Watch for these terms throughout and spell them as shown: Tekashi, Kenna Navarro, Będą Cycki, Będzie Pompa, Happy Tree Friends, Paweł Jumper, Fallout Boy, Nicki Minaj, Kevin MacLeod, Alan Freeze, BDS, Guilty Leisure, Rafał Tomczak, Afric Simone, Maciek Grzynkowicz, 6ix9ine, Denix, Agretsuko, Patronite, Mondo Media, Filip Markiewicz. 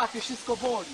łapie, wszystko boli.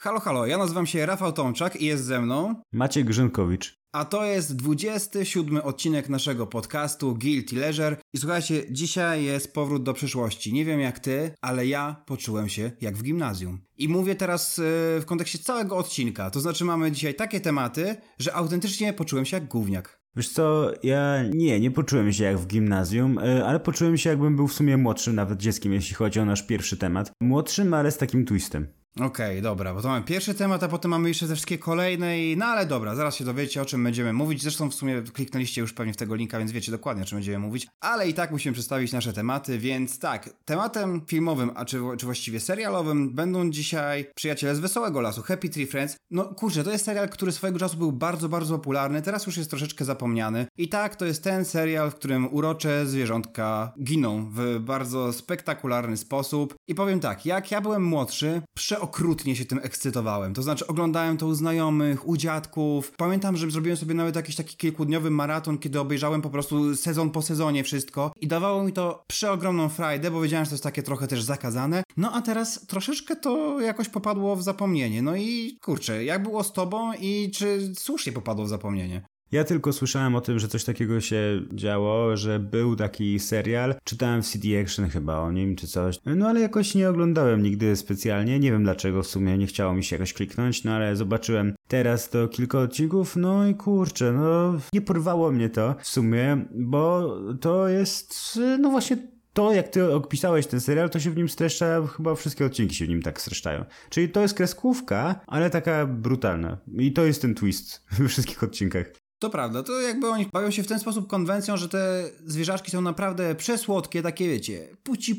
Halo, halo, ja nazywam się Rafał Tomczak i jest ze mną... Maciek Grzynkowicz. A to jest 27 odcinek naszego podcastu Guilty Leisure. I słuchajcie, dzisiaj jest powrót do przeszłości. Nie wiem jak ty, ale ja poczułem się jak w gimnazjum. I mówię teraz w kontekście całego odcinka. To znaczy mamy dzisiaj takie tematy, że autentycznie poczułem się jak gówniak. Wiesz co, ja nie poczułem się jak w gimnazjum, ale poczułem się jakbym był w sumie młodszym, nawet dzieckiem, jeśli chodzi o nasz pierwszy temat. Młodszym, ale z takim twistem. Okej, dobra, bo to mamy pierwszy temat, a potem mamy jeszcze te wszystkie kolejne i... No ale dobra, zaraz się dowiecie, o czym będziemy mówić. Zresztą w sumie kliknęliście już pewnie w tego linka, więc wiecie dokładnie, o czym będziemy mówić. Ale i tak musimy przedstawić nasze tematy, więc tak. Tematem filmowym, czy właściwie serialowym będą dzisiaj Przyjaciele z Wesołego Lasu, Happy Tree Friends. No kurczę, to jest serial, który swojego czasu był bardzo, bardzo popularny, teraz już jest troszeczkę zapomniany. I tak, to jest ten serial, w którym urocze zwierzątka giną w bardzo spektakularny sposób. I powiem tak, jak ja byłem młodszy, okrutnie się tym ekscytowałem. To znaczy oglądałem to u znajomych, u dziadków. Pamiętam, że zrobiłem sobie nawet jakiś taki kilkudniowy maraton, kiedy obejrzałem po prostu sezon po sezonie wszystko i dawało mi to przeogromną frajdę, bo wiedziałem, że to jest takie trochę też zakazane. No a teraz troszeczkę to jakoś popadło w zapomnienie. No i kurczę, jak było z tobą i czy słusznie popadło w zapomnienie? Ja tylko słyszałem o tym, że coś takiego się działo, że był taki serial, czytałem w CD Action chyba o nim czy coś, no ale jakoś nie oglądałem nigdy specjalnie, nie wiem dlaczego w sumie, nie chciało mi się jakoś kliknąć, no ale zobaczyłem teraz to kilka odcinków, no i kurczę, no nie porwało mnie to w sumie, bo to jest, no właśnie... To, jak ty opisałeś ten serial, to się w nim streszcza, chyba wszystkie odcinki się w nim tak streszczają. Czyli to jest kreskówka, ale taka brutalna. I to jest ten twist we wszystkich odcinkach. To prawda, to jakby oni bawią się w ten sposób konwencją, że te zwierzaczki są naprawdę przesłodkie, takie wiecie,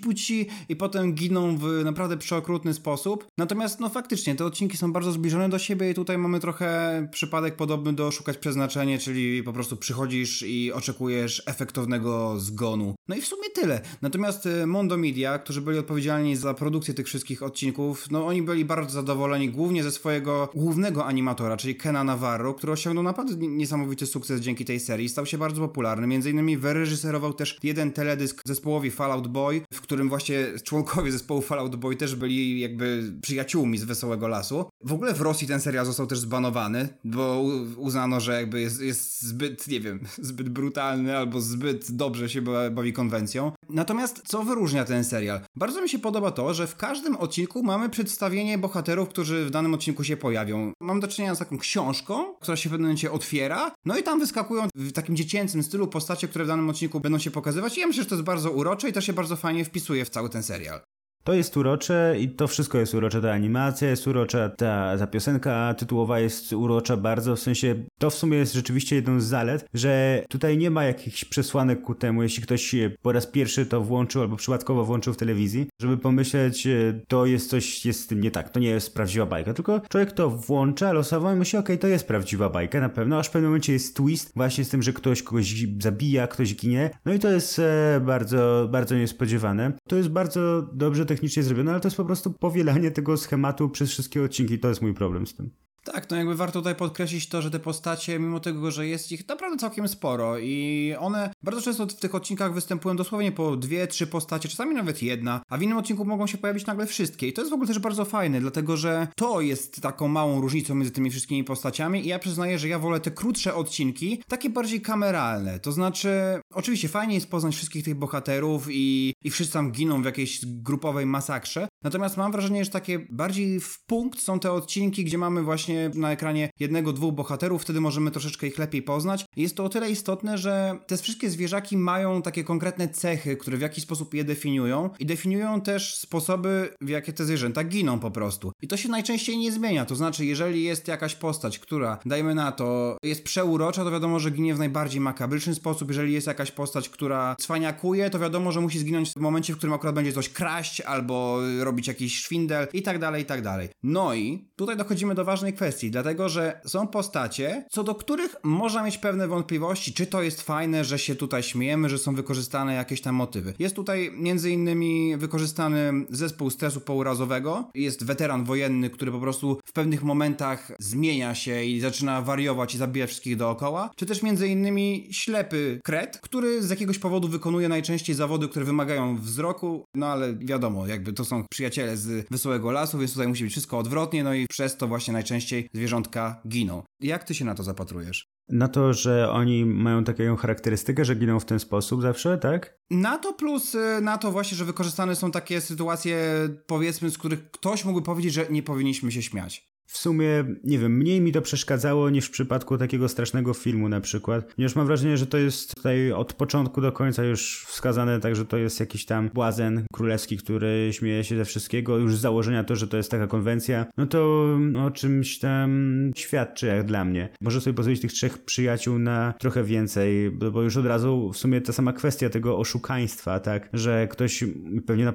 puci i potem giną w naprawdę przeokrutny sposób. Natomiast no faktycznie te odcinki są bardzo zbliżone do siebie i tutaj mamy trochę przypadek podobny do Szukać Przeznaczenie, czyli po prostu przychodzisz i oczekujesz efektownego zgonu. No i w sumie tyle. Natomiast Mondo Media, którzy byli odpowiedzialni za produkcję tych wszystkich odcinków, no oni byli bardzo zadowoleni głównie ze swojego głównego animatora, czyli Kenna Navarro, który osiągnął naprawdę niesamowity sukces dzięki tej serii, stał się bardzo popularny. Między innymi wyreżyserował też jeden teledysk zespołowi Fallout Boy, w którym właśnie członkowie zespołu Fallout Boy też byli jakby przyjaciółmi z Wesołego Lasu. W ogóle w Rosji ten serial został też zbanowany, bo uznano, że jakby jest zbyt, nie wiem, zbyt brutalny albo zbyt dobrze się bawi konwencją. Natomiast co wyróżnia ten serial? Bardzo mi się podoba to, że w każdym odcinku mamy przedstawienie bohaterów, którzy w danym odcinku się pojawią. Mam do czynienia z taką książką, która się w pewnym momencie otwiera, no i tam wyskakują w takim dziecięcym stylu postacie, które w danym odcinku będą się pokazywać i ja myślę, że to jest bardzo urocze i to się bardzo fajnie wpisuje w cały ten serial. To jest urocze i to wszystko jest urocze, ta animacja jest urocza, ta piosenka tytułowa jest urocza bardzo, w sensie to w sumie jest rzeczywiście jedną z zalet, że tutaj nie ma jakichś przesłanek ku temu, jeśli ktoś po raz pierwszy to włączył albo przypadkowo włączył w telewizji, żeby pomyśleć, to jest coś, jest z tym nie tak, to nie jest prawdziwa bajka, tylko człowiek to włącza losowo i myśli, okej, to jest prawdziwa bajka na pewno, aż w pewnym momencie jest twist właśnie z tym, że ktoś kogoś zabija, ktoś ginie, no i to jest bardzo, bardzo niespodziewane. To jest bardzo dobrze technicznie zrobione, ale to jest po prostu powielanie tego schematu przez wszystkie odcinki. To jest mój problem z tym. Tak, no jakby warto tutaj podkreślić to, że te postacie, mimo tego, że jest ich naprawdę całkiem sporo i one bardzo często w tych odcinkach występują dosłownie po 2-3 postacie, czasami nawet jedna, a w innym odcinku mogą się pojawić nagle wszystkie i to jest w ogóle też bardzo fajne, dlatego że to jest taką małą różnicą między tymi wszystkimi postaciami i ja przyznaję, że ja wolę te krótsze odcinki, takie bardziej kameralne, to znaczy oczywiście fajnie jest poznać wszystkich tych bohaterów i wszyscy tam giną w jakiejś grupowej masakrze, natomiast mam wrażenie, że takie bardziej w punkt są te odcinki, gdzie mamy właśnie na ekranie jednego, dwóch bohaterów, wtedy możemy troszeczkę ich lepiej poznać. Jest to o tyle istotne, że te wszystkie zwierzaki mają takie konkretne cechy, które w jakiś sposób je definiują i definiują też sposoby, w jakie te zwierzęta giną po prostu. I to się najczęściej nie zmienia, to znaczy jeżeli jest jakaś postać, która, dajmy na to, jest przeurocza, to wiadomo, że ginie w najbardziej makabryczny sposób, jeżeli jest jakaś postać, która cwaniakuje, to wiadomo, że musi zginąć w momencie, w którym akurat będzie coś kraść albo robić jakiś szwindel i tak dalej, i tak dalej. No i tutaj dochodzimy do ważnej kwestii, dlatego że są postacie, co do których można mieć pewne wątpliwości, czy to jest fajne, że się tutaj śmiejemy, że są wykorzystane jakieś tam motywy. Jest tutaj między innymi wykorzystany zespół stresu pourazowego, jest weteran wojenny, który po prostu w pewnych momentach zmienia się i zaczyna wariować i zabija wszystkich dookoła, czy też między innymi ślepy kret, który z jakiegoś powodu wykonuje najczęściej zawody, które wymagają wzroku, no ale wiadomo, jakby to są przyjaciele z Wesołego Lasu, więc tutaj musi być wszystko odwrotnie, no i przez to właśnie najczęściej zwierzątka giną. Jak ty się na to zapatrujesz? Na to, że oni mają taką charakterystykę, że giną w ten sposób zawsze, tak? Na to plus na to właśnie, że wykorzystane są takie sytuacje, powiedzmy, z których ktoś mógłby powiedzieć, że nie powinniśmy się śmiać. W sumie, nie wiem, mniej mi to przeszkadzało niż w przypadku takiego strasznego filmu na przykład. Ponieważ mam wrażenie, że to jest tutaj od początku do końca już wskazane, tak, że to jest jakiś tam błazen królewski, który śmieje się ze wszystkiego. Już z założenia to, że to jest taka konwencja, no to o czymś tam świadczy jak dla mnie. Może sobie pozwolić tych trzech przyjaciół na trochę więcej, bo już od razu w sumie ta sama kwestia tego oszukaństwa, tak, że ktoś, pewnie na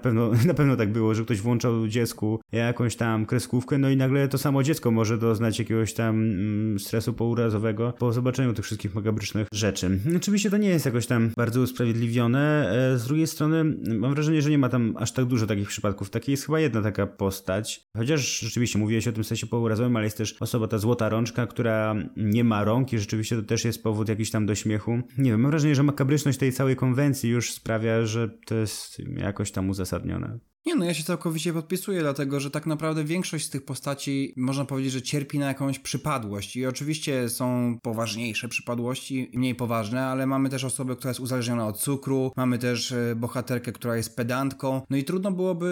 pewno tak było, że ktoś włączał dziecku jakąś tam kreskówkę, no i nagle to samo dziecko może doznać jakiegoś tam stresu pourazowego po zobaczeniu tych wszystkich makabrycznych rzeczy. Oczywiście to nie jest jakoś tam bardzo usprawiedliwione. Z drugiej strony mam wrażenie, że nie ma tam aż tak dużo takich przypadków. Taki jest chyba jedna taka postać. Chociaż rzeczywiście mówiłeś o tym stresie pourazowym, ale jest też osoba, ta złota rączka, która nie ma rąk i rzeczywiście to też jest powód jakiś tam do śmiechu. Nie wiem, mam wrażenie, że makabryczność tej całej konwencji już sprawia, że to jest jakoś tam uzasadnione. Nie no, ja się całkowicie podpisuję, dlatego że tak naprawdę większość z tych postaci, można powiedzieć, że cierpi na jakąś przypadłość i oczywiście są poważniejsze przypadłości, mniej poważne, ale mamy też osobę, która jest uzależniona od cukru, mamy też bohaterkę, która jest pedantką, no i trudno byłoby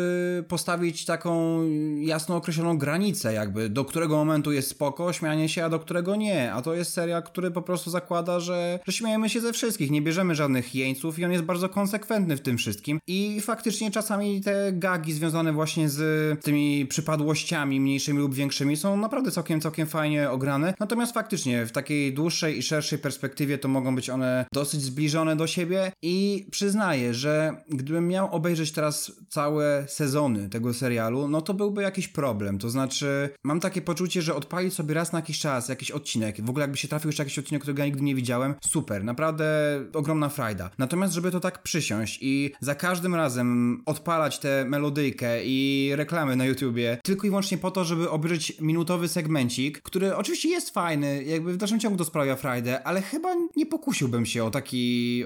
postawić taką jasno określoną granicę jakby, do którego momentu jest spoko, śmianie się, a do którego nie, a to jest serial, który po prostu zakłada, że śmiejemy się ze wszystkich, nie bierzemy żadnych jeńców i on jest bardzo konsekwentny w tym wszystkim i faktycznie czasami te gagi związane właśnie z tymi przypadłościami mniejszymi lub większymi są naprawdę całkiem fajnie ograne. Natomiast faktycznie w takiej dłuższej i szerszej perspektywie to mogą być one dosyć zbliżone do siebie i przyznaję, że gdybym miał obejrzeć teraz całe sezony tego serialu, no to byłby jakiś problem. To znaczy mam takie poczucie, że odpalić sobie raz na jakiś czas jakiś odcinek. W ogóle jakby się trafił jeszcze jakiś odcinek, którego ja nigdy nie widziałem. Super, naprawdę ogromna frajda. Natomiast żeby to tak przysiąść i za każdym razem odpalać te melodyjkę i reklamy na YouTubie tylko i wyłącznie po to, żeby obejrzeć minutowy segmencik, który oczywiście jest fajny, jakby w dalszym ciągu to sprawia frajdę, ale chyba nie pokusiłbym się o taki,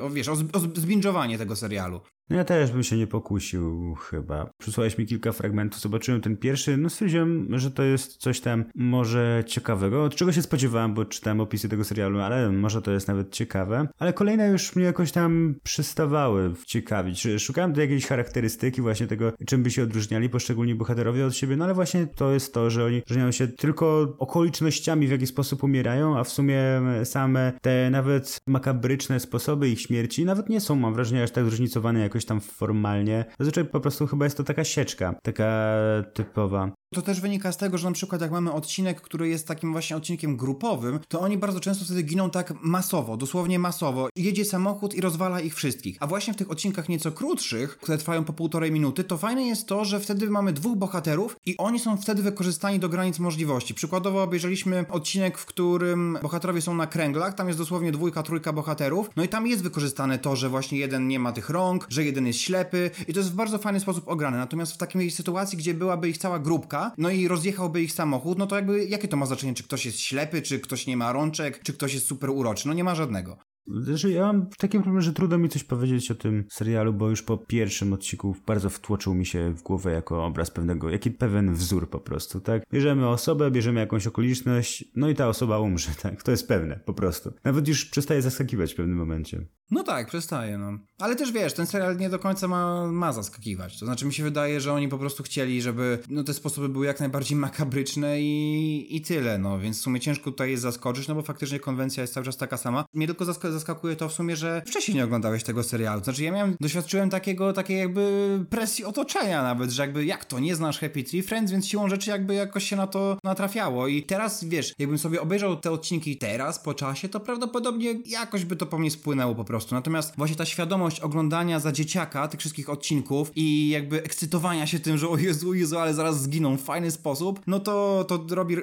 o zbingowanie tego serialu. No ja też bym się nie pokusił chyba. Przysłałeś mi kilka fragmentów, zobaczyłem ten pierwszy, no stwierdziłem, że to jest coś tam może ciekawego, od czego się spodziewałem, bo czytałem opisy tego serialu, ale może to jest nawet ciekawe. Ale kolejne już mnie jakoś tam przystawały ciekawić. Szukałem do jakiejś charakterystyki właśnie tego, czym by się odróżniali poszczególni bohaterowie od siebie, no ale właśnie to jest to, że oni różnią się tylko okolicznościami, w jaki sposób umierają, a w sumie same te nawet makabryczne sposoby ich śmierci nawet nie są, mam wrażenie, aż tak zróżnicowane jakoś tam formalnie. Zazwyczaj po prostu chyba jest to taka sieczka, taka typowa. To też wynika z tego, że na przykład jak mamy odcinek, który jest takim właśnie odcinkiem grupowym, to oni bardzo często wtedy giną tak masowo, dosłownie masowo. Jedzie samochód i rozwala ich wszystkich. A właśnie w tych odcinkach nieco krótszych, które trwają po 1,5 minuty, to fajne jest to, że wtedy mamy dwóch bohaterów i oni są wtedy wykorzystani do granic możliwości. Przykładowo obejrzeliśmy odcinek, w którym bohaterowie są na kręglach, tam jest dosłownie 2-3 bohaterów, no i tam jest wykorzystane to, że właśnie jeden nie ma tych rąk, że jeden jest ślepy i to jest w bardzo fajny sposób ograne. Natomiast w takiej sytuacji, gdzie byłaby ich cała grupka, no i rozjechałby ich samochód, no to jakby jakie to ma znaczenie, czy ktoś jest ślepy, czy ktoś nie ma rączek, czy ktoś jest super uroczy, no nie ma żadnego. Znaczy, ja mam taki problem, że trudno mi coś powiedzieć o tym serialu, bo już po pierwszym odcinku bardzo wtłoczył mi się w głowę jako obraz pewien wzór po prostu, tak? Bierzemy osobę, bierzemy jakąś okoliczność, no i ta osoba umrze, tak? To jest pewne, po prostu. Nawet już przestaje zaskakiwać w pewnym momencie. No tak, przestaje, no. Ale też wiesz, ten serial nie do końca ma zaskakiwać. To znaczy mi się wydaje, że oni po prostu chcieli, żeby no te sposoby były jak najbardziej makabryczne i tyle, no. Więc w sumie ciężko tutaj jest zaskoczyć, no bo faktycznie konwencja jest cały czas taka sama. Mnie tylko zaskakuje to w sumie, że wcześniej nie oglądałeś tego serialu. To znaczy ja doświadczyłem takiej jakby presji otoczenia nawet, że jakby jak to, nie znasz Happy Tree Friends, więc siłą rzeczy jakby jakoś się na to natrafiało i teraz wiesz, jakbym sobie obejrzał te odcinki teraz po czasie, to prawdopodobnie jakoś by to po mnie spłynęło po prostu. Natomiast właśnie ta świadomość oglądania za dzieciaka tych wszystkich odcinków i jakby ekscytowania się tym, że o Jezu, ale zaraz zginą w fajny sposób, no to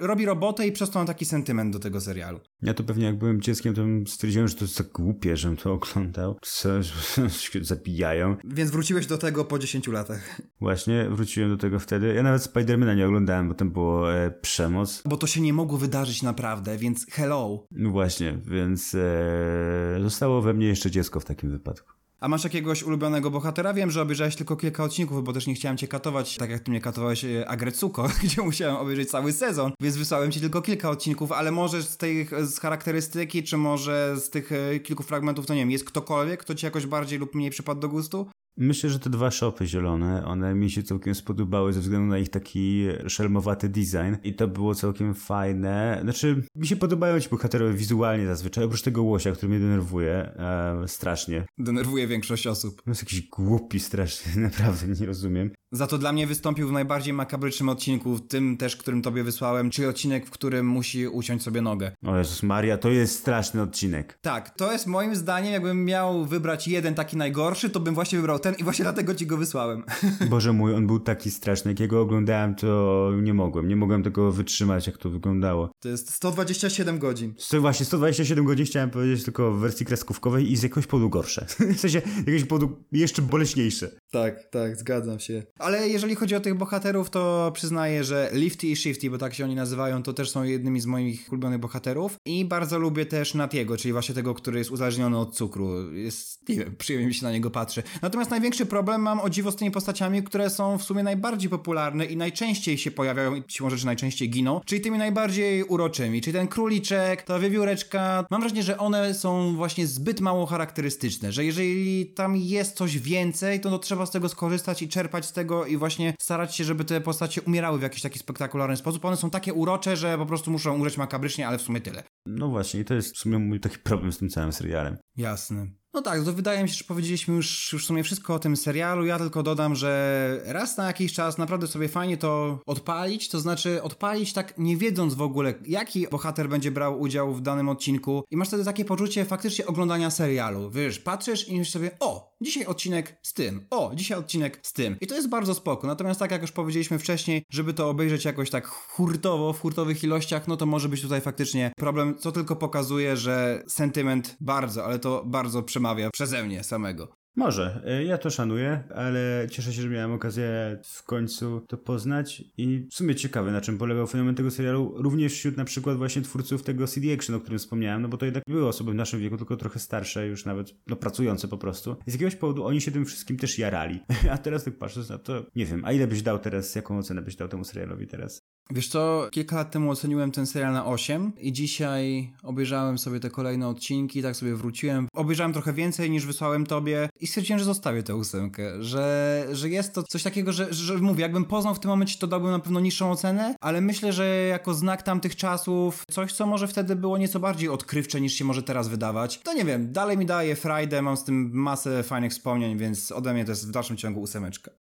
robi robotę i przez to mam taki sentyment do tego serialu. Ja to pewnie jak byłem dzieckiem, to stwierdziłem, że to jest tak głupie, żebym to oglądał. Coś zabijają. Więc wróciłeś do tego po 10 latach. Właśnie, wróciłem do tego wtedy. Ja nawet Spidermana nie oglądałem, bo tam było przemoc. Bo to się nie mogło wydarzyć naprawdę, więc hello. No właśnie, więc zostało we mnie jeszcze dziecko w takim wypadku. A masz jakiegoś ulubionego bohatera? Wiem, że obejrzałeś tylko kilka odcinków, bo też nie chciałem cię katować, tak jak ty mnie katowałeś Agretsuko, gdzie musiałem obejrzeć cały sezon, więc wysłałem ci tylko kilka odcinków, ale może z charakterystyki, czy może z tych kilku fragmentów, to nie wiem, jest ktokolwiek, kto ci jakoś bardziej lub mniej przypadł do gustu? Myślę, że te dwa szopy zielone, one mi się całkiem spodobały ze względu na ich taki szelmowaty design i to było całkiem fajne. Znaczy, mi się podobają ci bohaterowie wizualnie zazwyczaj, oprócz tego łosia, który mnie denerwuje strasznie. Denerwuje większość osób. On jest jakiś głupi strasznie, naprawdę nie rozumiem. Za to dla mnie wystąpił w najbardziej makabrycznym odcinku, tym też, którym tobie wysłałem, czyli odcinek, w którym musi uciąć sobie nogę. O Jezus Maria, to jest straszny odcinek. Tak, to jest moim zdaniem, jakbym miał wybrać jeden taki najgorszy, to bym właśnie wybrał ten i właśnie dlatego ci go wysłałem. Boże mój, on był taki straszny, jak ja go oglądałem, to nie mogłem tego wytrzymać, jak to wyglądało. To jest 127 godzin. Właśnie, 127 godzin chciałem powiedzieć, tylko w wersji kreskówkowej i z jakiegoś powodu gorsze. W sensie, jakiegoś powodu jeszcze boleśniejsze. Tak, zgadzam się. Ale jeżeli chodzi o tych bohaterów, to przyznaję, że Lifty i Shifty, bo tak się oni nazywają, to też są jednymi z moich ulubionych bohaterów. I bardzo lubię też Natiego, czyli właśnie tego, który jest uzależniony od cukru. Jest, nie wiem, przyjemnie mi się na niego patrzy. Natomiast największy problem mam o dziwo z tymi postaciami, które są w sumie najbardziej popularne i najczęściej się pojawiają i siłą rzeczy najczęściej giną, czyli tymi najbardziej uroczymi. Czyli ten króliczek, ta wiewióreczka. Mam wrażenie, że one są właśnie zbyt mało charakterystyczne, że jeżeli tam jest coś więcej, to trzeba z tego skorzystać i czerpać z tego i właśnie starać się, żeby te postacie umierały w jakiś taki spektakularny sposób. One są takie urocze, że po prostu muszą umrzeć makabrycznie, ale w sumie tyle. No właśnie, i to jest w sumie mój taki problem z tym całym serialem. Jasne. No tak, to wydaje mi się, że powiedzieliśmy już w sumie wszystko o tym serialu. Ja tylko dodam, że raz na jakiś czas naprawdę sobie fajnie to odpalić, to znaczy odpalić tak nie wiedząc w ogóle, jaki bohater będzie brał udział w danym odcinku i masz wtedy takie poczucie faktycznie oglądania serialu. Wiesz, patrzysz i myślisz sobie, o, dzisiaj odcinek z tym, o, dzisiaj odcinek z tym. I to jest bardzo spoko. Natomiast tak jak już powiedzieliśmy wcześniej, żeby to obejrzeć jakoś tak hurtowo, w hurtowych ilościach, no to może być tutaj faktycznie problem, co tylko pokazuje, że sentyment bardzo, ale to bardzo przemawia przeze mnie samego. Może. Ja to szanuję, ale cieszę się, że miałem okazję w końcu to poznać i w sumie ciekawe, na czym polegał fenomen tego serialu, również wśród na przykład właśnie twórców tego CD Action, o którym wspomniałem, no bo to jednak były osoby w naszym wieku, tylko trochę starsze już nawet, no pracujące po prostu. I z jakiegoś powodu oni się tym wszystkim też jarali. A teraz tak patrząc na to, nie wiem, a ile byś dał teraz, jaką ocenę byś dał temu serialowi teraz? Wiesz co, kilka lat temu oceniłem ten serial na 8 i dzisiaj obejrzałem sobie te kolejne odcinki, tak sobie wróciłem. Obejrzałem trochę więcej niż wysłałem tobie i stwierdziłem, że zostawię tę ósemkę, że jest to coś takiego, że mówię, jakbym poznał w tym momencie, to dałbym na pewno niższą ocenę, ale myślę, że jako znak tamtych czasów, coś co może wtedy było nieco bardziej odkrywcze niż się może teraz wydawać, to nie wiem, dalej mi daje frajdę, mam z tym masę fajnych wspomnień, więc ode mnie to jest w dalszym ciągu 8.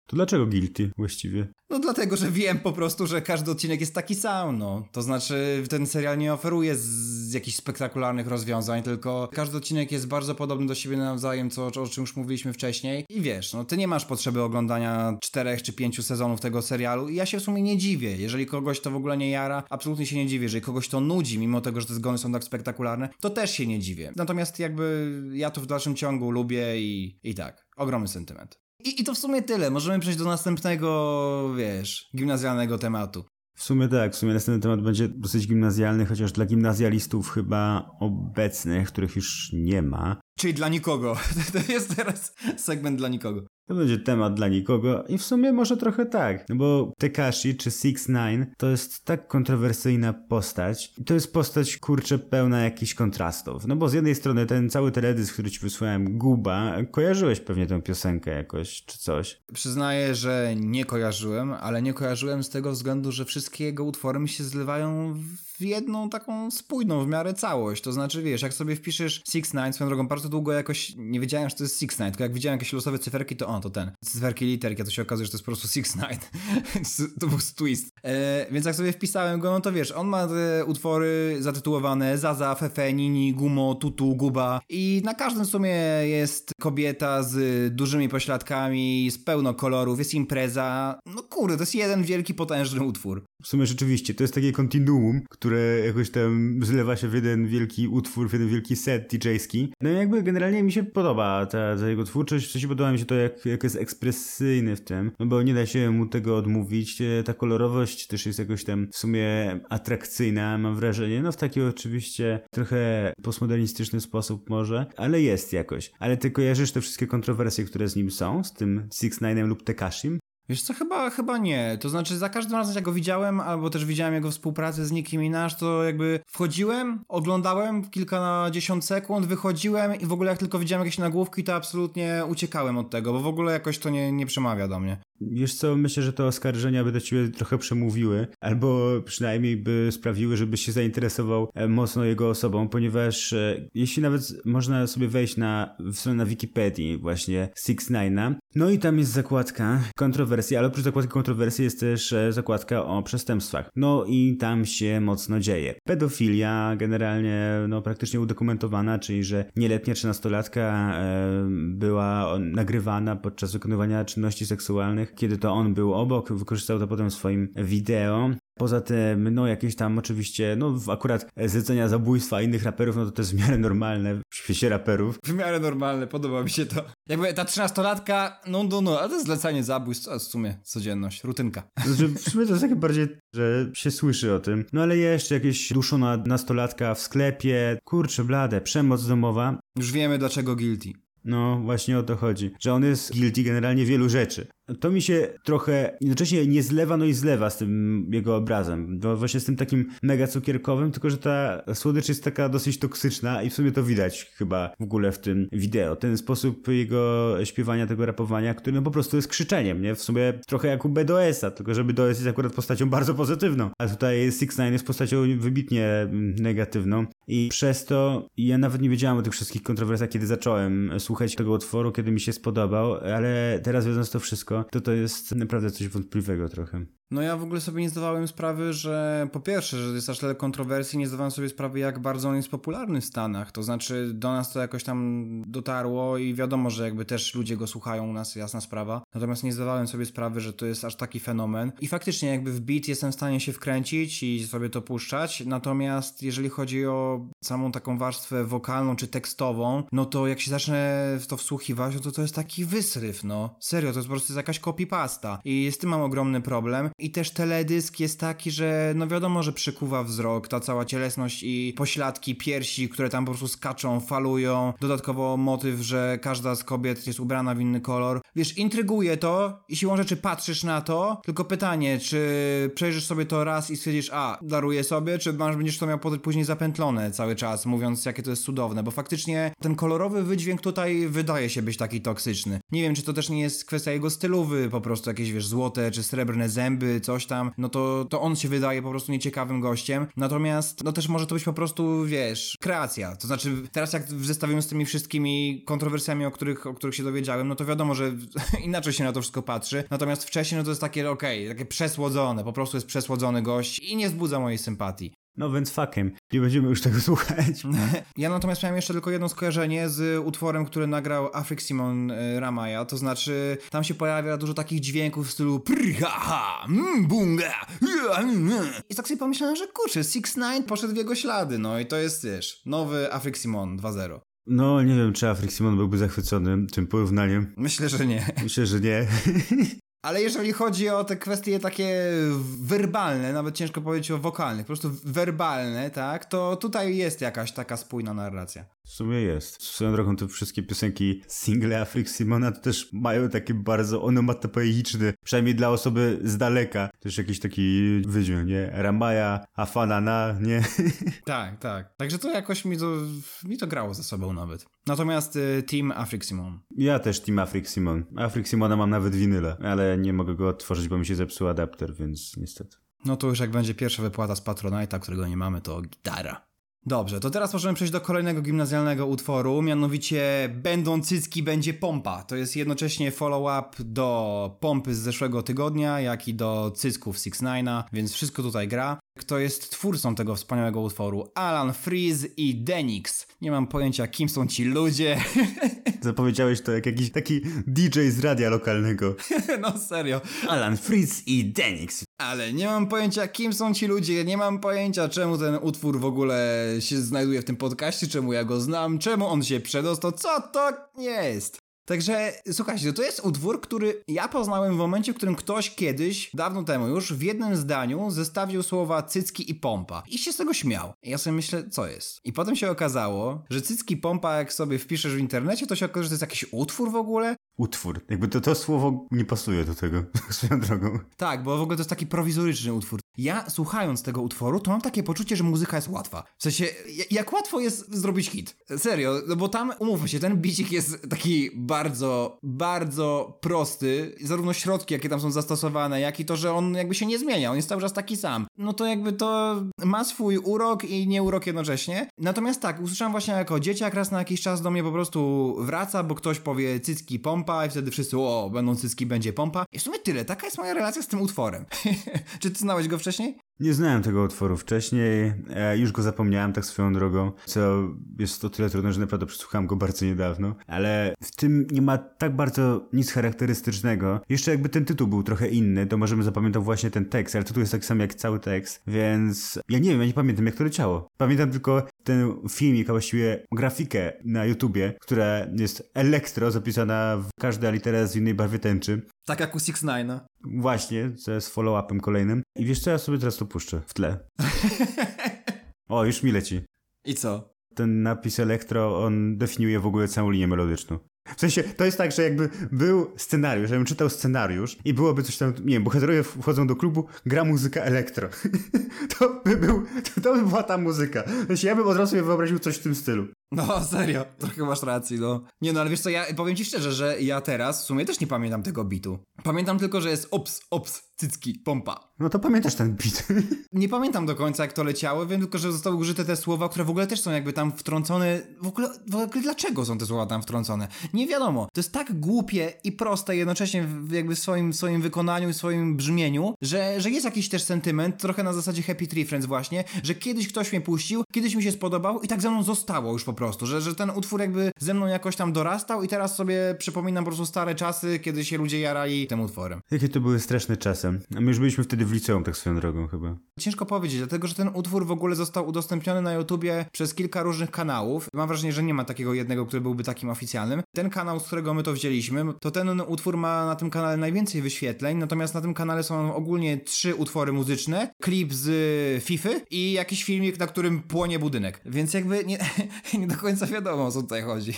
To dlaczego Guilty właściwie? No dlatego, że wiem po prostu, że każdy odcinek jest taki sam, no. To znaczy ten serial nie oferuje z jakichś spektakularnych rozwiązań, tylko każdy odcinek jest bardzo podobny do siebie nawzajem, o czym już mówiliśmy wcześniej. I wiesz, no ty nie masz potrzeby oglądania 4 czy 5 sezonów tego serialu i ja się w sumie nie dziwię. Jeżeli kogoś to w ogóle nie jara, absolutnie się nie dziwię. Jeżeli kogoś to nudzi, mimo tego, że te zgony są tak spektakularne, to też się nie dziwię. Natomiast jakby ja to w dalszym ciągu lubię i tak. Ogromny sentyment. I to w sumie tyle. Możemy przejść do następnego, wiesz, gimnazjalnego tematu. W sumie tak, następny temat będzie dosyć gimnazjalny, chociaż dla gimnazjalistów chyba obecnych, których już nie ma. Czyli dla nikogo. To jest teraz segment dla nikogo. To będzie temat dla nikogo i w sumie może trochę tak, no bo Tekashi czy 6ix9ine to jest tak kontrowersyjna postać i to jest postać, kurczę, pełna jakichś kontrastów, no bo z jednej strony ten cały teledysk, który ci wysłałem, Guba, kojarzyłeś pewnie tę piosenkę jakoś czy coś? Przyznaję, że nie kojarzyłem, ale nie kojarzyłem z tego względu, że wszystkie jego utwory mi się zlewają w jedną taką spójną w miarę całość, to znaczy wiesz, jak sobie wpiszesz 6ix9ine, swoją drogą bardzo długo jakoś nie wiedziałem, że to jest 6ix9ine, tylko jak widziałem jakieś losowe cyferki, to to ten. Cyferki, literki, a to się okazuje, że to jest po prostu 6ix9ine. To był twist. Więc jak sobie wpisałem go, no to wiesz, on ma te utwory zatytułowane Zaza, Fefe, Nini, Gumo, Tutu, Guba i na każdym w sumie jest kobieta z dużymi pośladkami, z pełno kolorów, jest impreza. No kurde, to jest jeden wielki, potężny utwór. W sumie rzeczywiście, to jest takie kontinuum, które jakoś tam zlewa się w jeden wielki utwór, w jeden wielki set DJ-ski. No i jakby generalnie mi się podoba ta jego twórczość, coś podoba mi się to, jak jest ekspresyjny w tym, no bo nie da się mu tego odmówić. Ta kolorowość też jest jakoś tam w sumie atrakcyjna, mam wrażenie, no w taki oczywiście trochę postmodernistyczny sposób może, ale jest jakoś. Ale ty kojarzysz te wszystkie kontrowersje, które z nim są, z tym 6ix9inem lub Tekashim? Wiesz co, chyba nie. To znaczy za każdym razem jak go widziałem, albo też widziałem jego współpracę z Nicki Minaj, to jakby wchodziłem, oglądałem kilkadziesiąt sekund, wychodziłem i w ogóle jak tylko widziałem jakieś nagłówki, to absolutnie uciekałem od tego, bo w ogóle jakoś to nie przemawia do mnie. Wiesz co, myślę, że te oskarżenia by do ciebie trochę przemówiły, albo przynajmniej by sprawiły, żebyś się zainteresował mocno jego osobą, ponieważ jeśli nawet można sobie wejść w stronę na Wikipedii właśnie 6ix9ine'a, no i tam jest zakładka kontrowersji, ale oprócz zakładki kontrowersji jest też zakładka o przestępstwach. No i tam się mocno dzieje. Pedofilia generalnie no praktycznie udokumentowana, czyli że nieletnia 13-latka była nagrywana podczas wykonywania czynności seksualnych, kiedy to on był obok, wykorzystał to potem w swoim wideo. Poza tym, no jakieś tam oczywiście, no akurat zlecenia zabójstwa innych raperów, no to też w miarę normalne w świecie raperów. W miarę normalne, podoba mi się to. Jakby ta 13-latka, no, ale to jest zlecenie zabójstw, a w sumie codzienność, rutynka. Znaczy, w sumie to jest takie bardziej, że się słyszy o tym. No ale jeszcze jakieś duszona nastolatka w sklepie, kurczę blade, przemoc domowa. Już wiemy dlaczego guilty. No, właśnie o to chodzi, że on jest guilty generalnie wielu rzeczy. To mi się trochę jednocześnie nie zlewa, no i zlewa z tym jego obrazem, bo właśnie z tym takim mega cukierkowym, tylko że ta słodycz jest taka dosyć toksyczna i w sumie to widać chyba w ogóle w tym wideo. Ten sposób jego śpiewania, tego rapowania, który no po prostu jest krzyczeniem, nie? W sumie trochę jak u BDS-a, tylko że BDS jest akurat postacią bardzo pozytywną, a tutaj 6ix9ine jest postacią wybitnie negatywną i przez to ja nawet nie wiedziałem o tych wszystkich kontrowersjach, kiedy zacząłem słuchać tego utworu, kiedy mi się spodobał, ale teraz wiedząc to wszystko, to jest naprawdę coś wątpliwego trochę. No ja w ogóle sobie nie zdawałem sprawy, że po pierwsze, że jest aż tyle kontrowersji, nie zdawałem sobie sprawy, jak bardzo on jest popularny w Stanach, to znaczy do nas to jakoś tam dotarło i wiadomo, że jakby też ludzie go słuchają u nas, jasna sprawa, natomiast nie zdawałem sobie sprawy, że to jest aż taki fenomen i faktycznie jakby w beat jestem w stanie się wkręcić i sobie to puszczać, natomiast jeżeli chodzi o samą taką warstwę wokalną czy tekstową, no to jak się zacznę w to wsłuchiwać, no to jest taki wysryw, no, serio, to jest po prostu jakaś copy-pasta i z tym mam ogromny problem. I też teledysk jest taki, że no wiadomo, że przykuwa wzrok, ta cała cielesność i pośladki, piersi, które tam po prostu skaczą, falują. Dodatkowo motyw, że każda z kobiet jest ubrana w inny kolor. Wiesz, intryguje to i siłą rzeczy patrzysz na to, tylko pytanie, czy przejrzysz sobie to raz i stwierdzisz, daruję sobie, czy będziesz to miał potem później zapętlone cały czas, mówiąc jakie to jest cudowne, bo faktycznie ten kolorowy wydźwięk tutaj wydaje się być taki toksyczny. Nie wiem, czy to też nie jest kwestia jego stylowy, po prostu jakieś, wiesz, złote czy srebrne zęby, coś tam, no to on się wydaje po prostu nieciekawym gościem, natomiast no też może to być po prostu, wiesz, kreacja, to znaczy teraz jak zestawiam z tymi wszystkimi kontrowersjami, o których się dowiedziałem, no to wiadomo, że inaczej się na to wszystko patrzy, natomiast wcześniej no to jest takie takie przesłodzone, po prostu jest przesłodzony gość i nie wzbudza mojej sympatii. No więc fucking, nie będziemy już tego słuchać. Ja natomiast miałem jeszcze tylko jedno skojarzenie z utworem, który nagrał Afric Simone Ramaja, to znaczy tam się pojawia dużo takich dźwięków w stylu i tak sobie pomyślałem, że kurczę, 6ix9ine poszedł w jego ślady, no i to jest, wiesz, nowy Afric Simone 2.0. No, nie wiem, czy Afric Simone byłby zachwycony tym porównaniem. Myślę, że nie. Ale jeżeli chodzi o te kwestie takie werbalne, nawet ciężko powiedzieć o wokalnych, po prostu werbalne, tak, to tutaj jest jakaś taka spójna narracja. W sumie jest. Swoją drogą te wszystkie piosenki, single Afric Simona to też mają taki bardzo onomatopoeiczny, przynajmniej dla osoby z daleka, też jakiś taki wydźwięk, nie? Ramaja, Afanana, nie? Tak. Także to jakoś mi to grało ze sobą nawet. Natomiast Team Afric Simone. Ja też Team Afric Simone. Afric Simona mam nawet winyle, ale nie mogę go odtworzyć, bo mi się zepsuł adapter, więc niestety. No to już jak będzie pierwsza wypłata z Patronite'a, którego nie mamy, to gitara. Dobrze, to teraz możemy przejść do kolejnego gimnazjalnego utworu, mianowicie Będą Cycki, Będzie Pompa. To jest jednocześnie follow-up do Pompy z zeszłego tygodnia, jak i do Cycków 6ix9ine'a, więc wszystko tutaj gra. Kto jest twórcą tego wspaniałego utworu? Alan Freeze i Denix. Nie mam pojęcia, kim są ci ludzie. Zapowiedziałeś to jak jakiś taki DJ z radia lokalnego. No serio. Alan Freeze i Denix. Ale nie mam pojęcia, kim są ci ludzie, nie mam pojęcia, czemu ten utwór w ogóle się znajduje w tym podcaście, czemu ja go znam, czemu on się przedostał, co to jest. Także słuchajcie, to jest utwór, który ja poznałem w momencie, w którym ktoś kiedyś, dawno temu już, w jednym zdaniu zestawił słowa cycki i pompa. I się z tego śmiał. I ja sobie myślę, co jest? I potem się okazało, że cycki pompa, jak sobie wpiszesz w internecie, to się okaże, że to jest jakiś utwór w ogóle. Utwór. Jakby to słowo nie pasuje do tego, swoją drogą. Tak, bo w ogóle to jest taki prowizoryczny utwór. Ja, słuchając tego utworu, to mam takie poczucie, że muzyka jest łatwa. W sensie, jak łatwo jest zrobić hit. Serio, no bo tam, umówmy się, ten bicik jest taki bardzo, bardzo prosty. Zarówno środki, jakie tam są zastosowane, jak i to, że on jakby się nie zmienia. On jest cały czas taki sam. No to jakby to ma swój urok i nieurok jednocześnie. Natomiast tak, usłyszałem właśnie jako dzieciak, raz na jakiś czas do mnie po prostu wraca, bo ktoś powie cycki, pompa i wtedy wszyscy, o, będą cycki, będzie pompa. I w sumie tyle. Taka jest moja relacja z tym utworem. Czy ty znałeś go wcześniej? Nie znałem tego utworu wcześniej, już go zapomniałem tak swoją drogą, co jest o tyle trudne, że naprawdę przesłuchałem go bardzo niedawno, ale w tym nie ma tak bardzo nic charakterystycznego. Jeszcze jakby ten tytuł był trochę inny, to możemy zapamiętać właśnie ten tekst, ale tytuł jest taki sam jak cały tekst, więc ja nie wiem, ja nie pamiętam jak to leciało. Pamiętam tylko ten filmik, a właściwie grafikę na YouTubie, która jest elektro zapisana w każda litera z innej barwy tęczy. Tak jak u 6ix9ine'a. Właśnie, co jest follow-upem kolejnym. I wiesz co, ja sobie teraz to puszczę w tle. O, już mi leci. I co? Ten napis elektro, on definiuje w ogóle całą linię melodyczną. W sensie, to jest tak, że jakby był scenariusz, żebym czytał scenariusz i byłoby coś tam, nie wiem, bohaterowie wchodzą do klubu, gra muzyka elektro. To by była ta muzyka. W sensie, ja bym od razu sobie wyobraził coś w tym stylu. No, serio, trochę masz racji, no. Nie no, ale wiesz co, ja powiem ci szczerze, że ja teraz w sumie też nie pamiętam tego bitu. Pamiętam tylko, że jest ops, cycki, pompa. No to pamiętasz ten bit. Nie pamiętam do końca, jak to leciało, wiem tylko, że zostały użyte te słowa, które w ogóle też są jakby tam wtrącone. W ogóle dlaczego są te słowa tam wtrącone? Nie wiadomo. To jest tak głupie i proste jednocześnie jakby w swoim wykonaniu i swoim brzmieniu, że jest jakiś też sentyment, trochę na zasadzie Happy Tree Friends właśnie, że kiedyś ktoś mnie puścił, kiedyś mi się spodobał i tak ze mną zostało już po prostu, że ten utwór jakby ze mną jakoś tam dorastał i teraz sobie przypominam po prostu stare czasy, kiedy się ludzie jarali tym utworem. Jakie to były straszne czasy. A my już byliśmy wtedy w liceum tak swoją drogą chyba. Ciężko powiedzieć, dlatego że ten utwór w ogóle został udostępniony na YouTubie przez kilka różnych kanałów. Mam wrażenie, że nie ma takiego jednego, który byłby takim oficjalnym. Ten kanał, z którego my to wzięliśmy, to ten utwór ma na tym kanale najwięcej wyświetleń, natomiast na tym kanale są ogólnie 3 utwory muzyczne, klip z FIFA i jakiś filmik, na którym płonie budynek. Więc jakby nie do końca wiadomo, o co tutaj chodzi.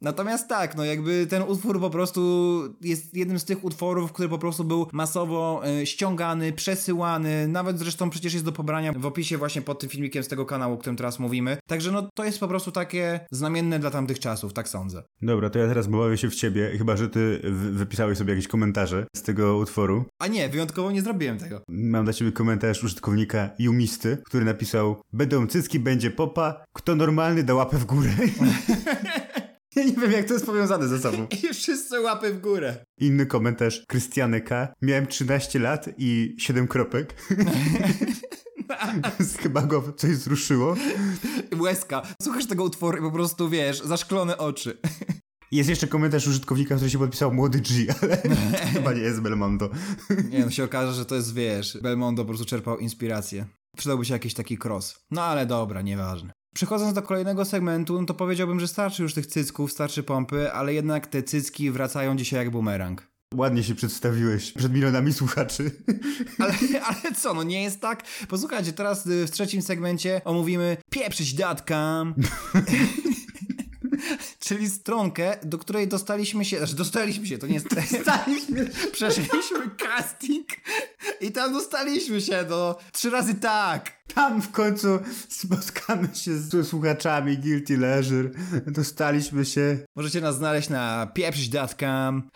Natomiast tak, no jakby ten utwór po prostu jest jednym z tych utworów, który po prostu był masowo ściągany, przesyłany, nawet zresztą przecież jest do pobrania w opisie właśnie pod tym filmikiem z tego kanału, o którym teraz mówimy. Także no to jest po prostu takie znamienne dla tamtych czasów, tak sądzę. Dobra, to ja teraz bawię się w ciebie, chyba że ty wypisałeś sobie jakieś komentarze z tego utworu. A nie, wyjątkowo nie zrobiłem tego. Mam dla ciebie komentarz użytkownika Jumisty, który napisał: będą cycki, będzie popa, kto normalny da łapę w górę. Ja nie wiem, jak to jest powiązane ze sobą. I wszyscy łapy w górę. Inny komentarz Krystiany K. Miałem 13 lat i 7 kropek. Chyba go coś wzruszyło. Łezka. Słuchasz tego utworu i po prostu, wiesz, zaszklone oczy. Jest jeszcze komentarz użytkownika, który się podpisał Młody G, ale chyba nie jest Belmondo. Nie, no się okaże, że to jest, wiesz, Belmondo po prostu czerpał inspirację. Przydałby się jakiś taki cross. No ale dobra, nieważne. Przechodząc do kolejnego segmentu, no to powiedziałbym, że starczy już tych cycków, starczy pompy, ale jednak te cycki wracają dzisiaj jak bumerang. Ładnie się przedstawiłeś przed milionami słuchaczy. Ale co, no nie jest tak? Posłuchajcie, teraz w trzecim segmencie omówimy pieprzyć datkam. Czyli stronkę, do której dostaliśmy się, to nie jest... Przeszliśmy casting i tam dostaliśmy się, no, 3 razy tak. Tam w końcu spotkamy się z słuchaczami Guilty Leisure. Dostaliśmy się. Możecie nas znaleźć na pieprzyć.com.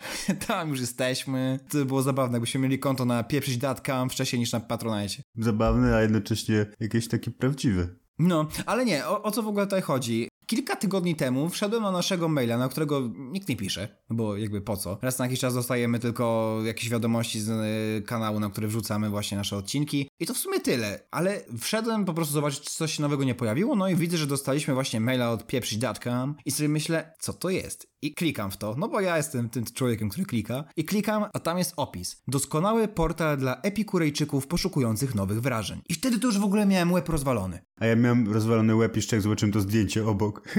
Tam już jesteśmy. To było zabawne, jakbyśmy mieli konto na pieprzyć.com wcześniej niż na Patronite. Zabawne, a jednocześnie jakieś takie prawdziwe. No, ale nie, o co w ogóle tutaj chodzi? Kilka tygodni temu wszedłem na naszego maila, na którego nikt nie pisze, bo jakby po co. Raz na jakiś czas dostajemy tylko jakieś wiadomości z kanału, na który wrzucamy właśnie nasze odcinki. I to w sumie tyle, ale wszedłem po prostu zobaczyć, czy coś nowego nie pojawiło, no i widzę, że dostaliśmy właśnie maila od pieprzyć.com i sobie myślę, co to jest? I klikam w to, no bo ja jestem tym człowiekiem, który klika. I klikam, a tam jest opis. Doskonały portal dla epikurejczyków poszukujących nowych wrażeń. I wtedy to już w ogóle miałem łeb rozwalony. A ja miałem rozwalony łeb jeszcze jak zobaczyłem to zdjęcie obok.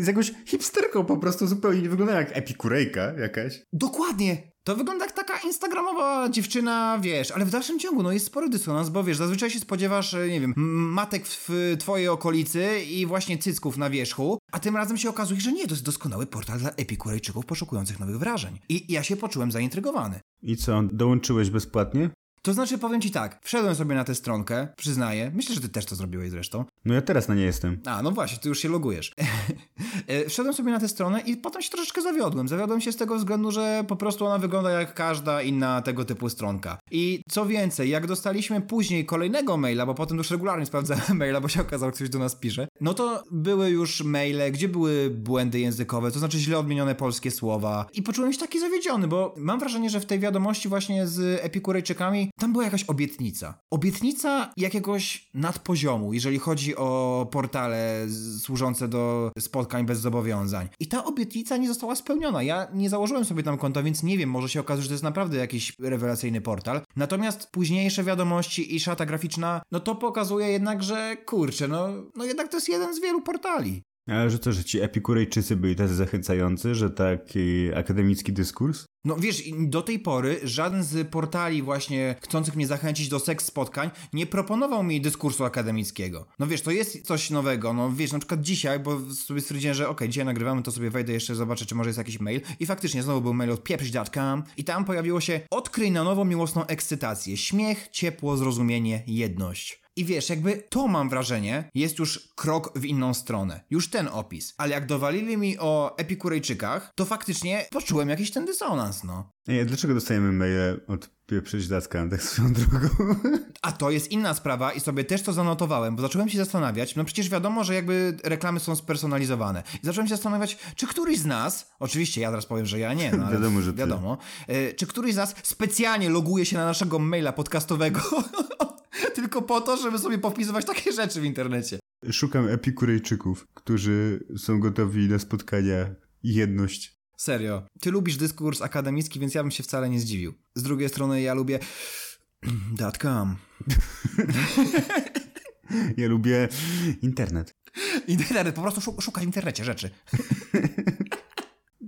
z jakąś hipsterką po prostu, zupełnie nie wygląda jak epikurejka jakaś. Dokładnie! To wygląda jak taka instagramowa dziewczyna, wiesz, ale w dalszym ciągu no jest spory dysonans, bo wiesz, zazwyczaj się spodziewasz, nie wiem, matek w twojej okolicy i właśnie cycków na wierzchu, a tym razem się okazuje, że nie, to jest doskonały portal dla epikurejczyków poszukujących nowych wrażeń. I ja się poczułem zaintrygowany. I co, dołączyłeś bezpłatnie? To znaczy, powiem ci tak, wszedłem sobie na tę stronkę, przyznaję, myślę, że ty też to zrobiłeś zresztą. No ja teraz na niej jestem. A, no właśnie, ty już się logujesz. Wszedłem sobie na tę stronę i potem się troszeczkę zawiodłem. Zawiodłem się z tego względu, że po prostu ona wygląda jak każda inna tego typu stronka. I co więcej, jak dostaliśmy później kolejnego maila, bo potem już regularnie sprawdzałem maila, bo się okazało, że ktoś do nas pisze, no to były już maile, gdzie były błędy językowe, to znaczy źle odmienione polskie słowa. I poczułem się taki zawiedziony, bo mam wrażenie, że w tej wiadomości właśnie z Epikurejczykami tam była jakaś obietnica. Obietnica jakiegoś nadpoziomu, jeżeli chodzi o portale służące do spotkań bez zobowiązań. I ta obietnica nie została spełniona. Ja nie założyłem sobie tam konta, więc nie wiem, może się okazać, że to jest naprawdę jakiś rewelacyjny portal. Natomiast późniejsze wiadomości i szata graficzna, no to pokazuje jednak, że kurczę, no jednak to jest jeden z wielu portali. Ale że co, że ci epikurejczycy byli tacy zachęcający, że taki akademicki dyskurs? No wiesz, do tej pory żaden z portali właśnie chcących mnie zachęcić do seks spotkań nie proponował mi dyskursu akademickiego. No wiesz, to jest coś nowego, no wiesz, na przykład dzisiaj, bo sobie stwierdziłem, że okej, dzisiaj nagrywamy, to sobie wejdę jeszcze, zobaczę, czy może jest jakiś mail. I faktycznie znowu był mail od pieprzyć.com i tam pojawiło się odkryj na nowo miłosną ekscytację, śmiech, ciepło, zrozumienie, jedność. I wiesz, jakby to mam wrażenie, jest już krok w inną stronę. Już ten opis. Ale jak dowalili mi o epikurejczykach, to faktycznie poczułem jakiś ten dysonans, no. Ej, dlaczego dostajemy maile od pieprzyć.com, tak swoją drogą? A to jest inna sprawa i sobie też to zanotowałem, bo zacząłem się zastanawiać, no przecież wiadomo, że jakby reklamy są spersonalizowane. I zacząłem się zastanawiać, czy któryś z nas, oczywiście ja teraz powiem, że ja nie, no ale wiadomo, że wiadomo, czy któryś z nas specjalnie loguje się na naszego maila podcastowego, tylko po to, żeby sobie powpisywać takie rzeczy w internecie. Szukam epikurejczyków, którzy są gotowi na spotkania i jedność. Serio. Ty lubisz dyskurs akademicki, więc ja bym się wcale nie zdziwił. Z drugiej strony ja lubię... .com. Ja lubię internet. Internet, po prostu szukać w internecie rzeczy.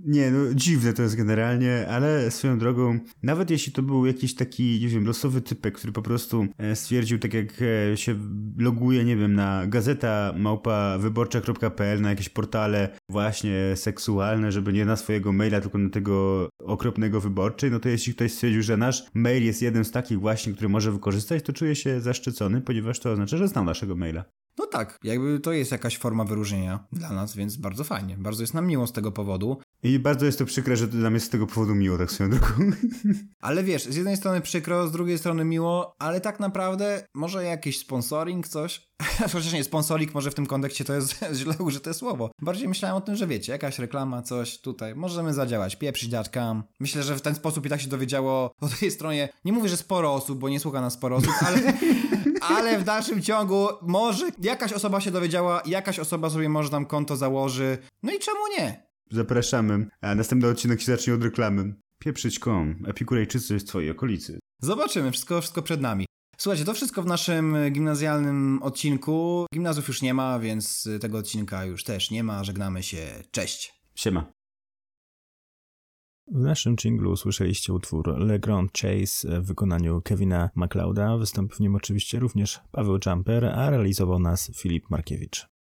Nie, no dziwne to jest generalnie, ale swoją drogą, nawet jeśli to był jakiś taki, nie wiem, losowy typek, który po prostu stwierdził, tak jak się loguje, nie wiem, na gazeta@wyborcza.pl, na jakieś portale właśnie seksualne, żeby nie na swojego maila, tylko na tego okropnego Wyborczej, no to jeśli ktoś stwierdził, że nasz mail jest jednym z takich właśnie, który może wykorzystać, to czuję się zaszczycony, ponieważ to oznacza, że znam naszego maila. No tak, jakby to jest jakaś forma wyróżnienia dla nas, więc bardzo fajnie. Bardzo jest nam miło z tego powodu. I bardzo jest to przykre, że nam jest z tego powodu miło, tak swoją drogą. Ale wiesz, z jednej strony przykro, z drugiej strony miło, ale tak naprawdę może jakiś sponsoring, coś? Chociaż nie, sponsoring może w tym kontekście to jest źle użyte słowo. Bardziej myślałem o tym, że wiecie, jakaś reklama, coś tutaj, możemy zadziałać, pieprzyć.com. Myślę, że w ten sposób i tak się dowiedziało o tej stronie. Nie mówię, że sporo osób, bo nie słucha nas sporo osób, ale w dalszym ciągu może jakaś osoba się dowiedziała, jakaś osoba sobie może tam konto założy. No i czemu nie? Zapraszamy, a następny odcinek się zacznie od reklamy. Pieprzyć.com, epikurejczycy w twojej okolicy. Zobaczymy, wszystko przed nami. Słuchajcie, to wszystko w naszym gimnazjalnym odcinku. Gimnazjów już nie ma, więc tego odcinka już też nie ma. Żegnamy się. Cześć. Siema. W naszym dżinglu usłyszeliście utwór Le Grand Chase w wykonaniu Kevina MacLeoda. Wystąpił w nim oczywiście również Paweł Jumper, a realizował nas Filip Markiewicz.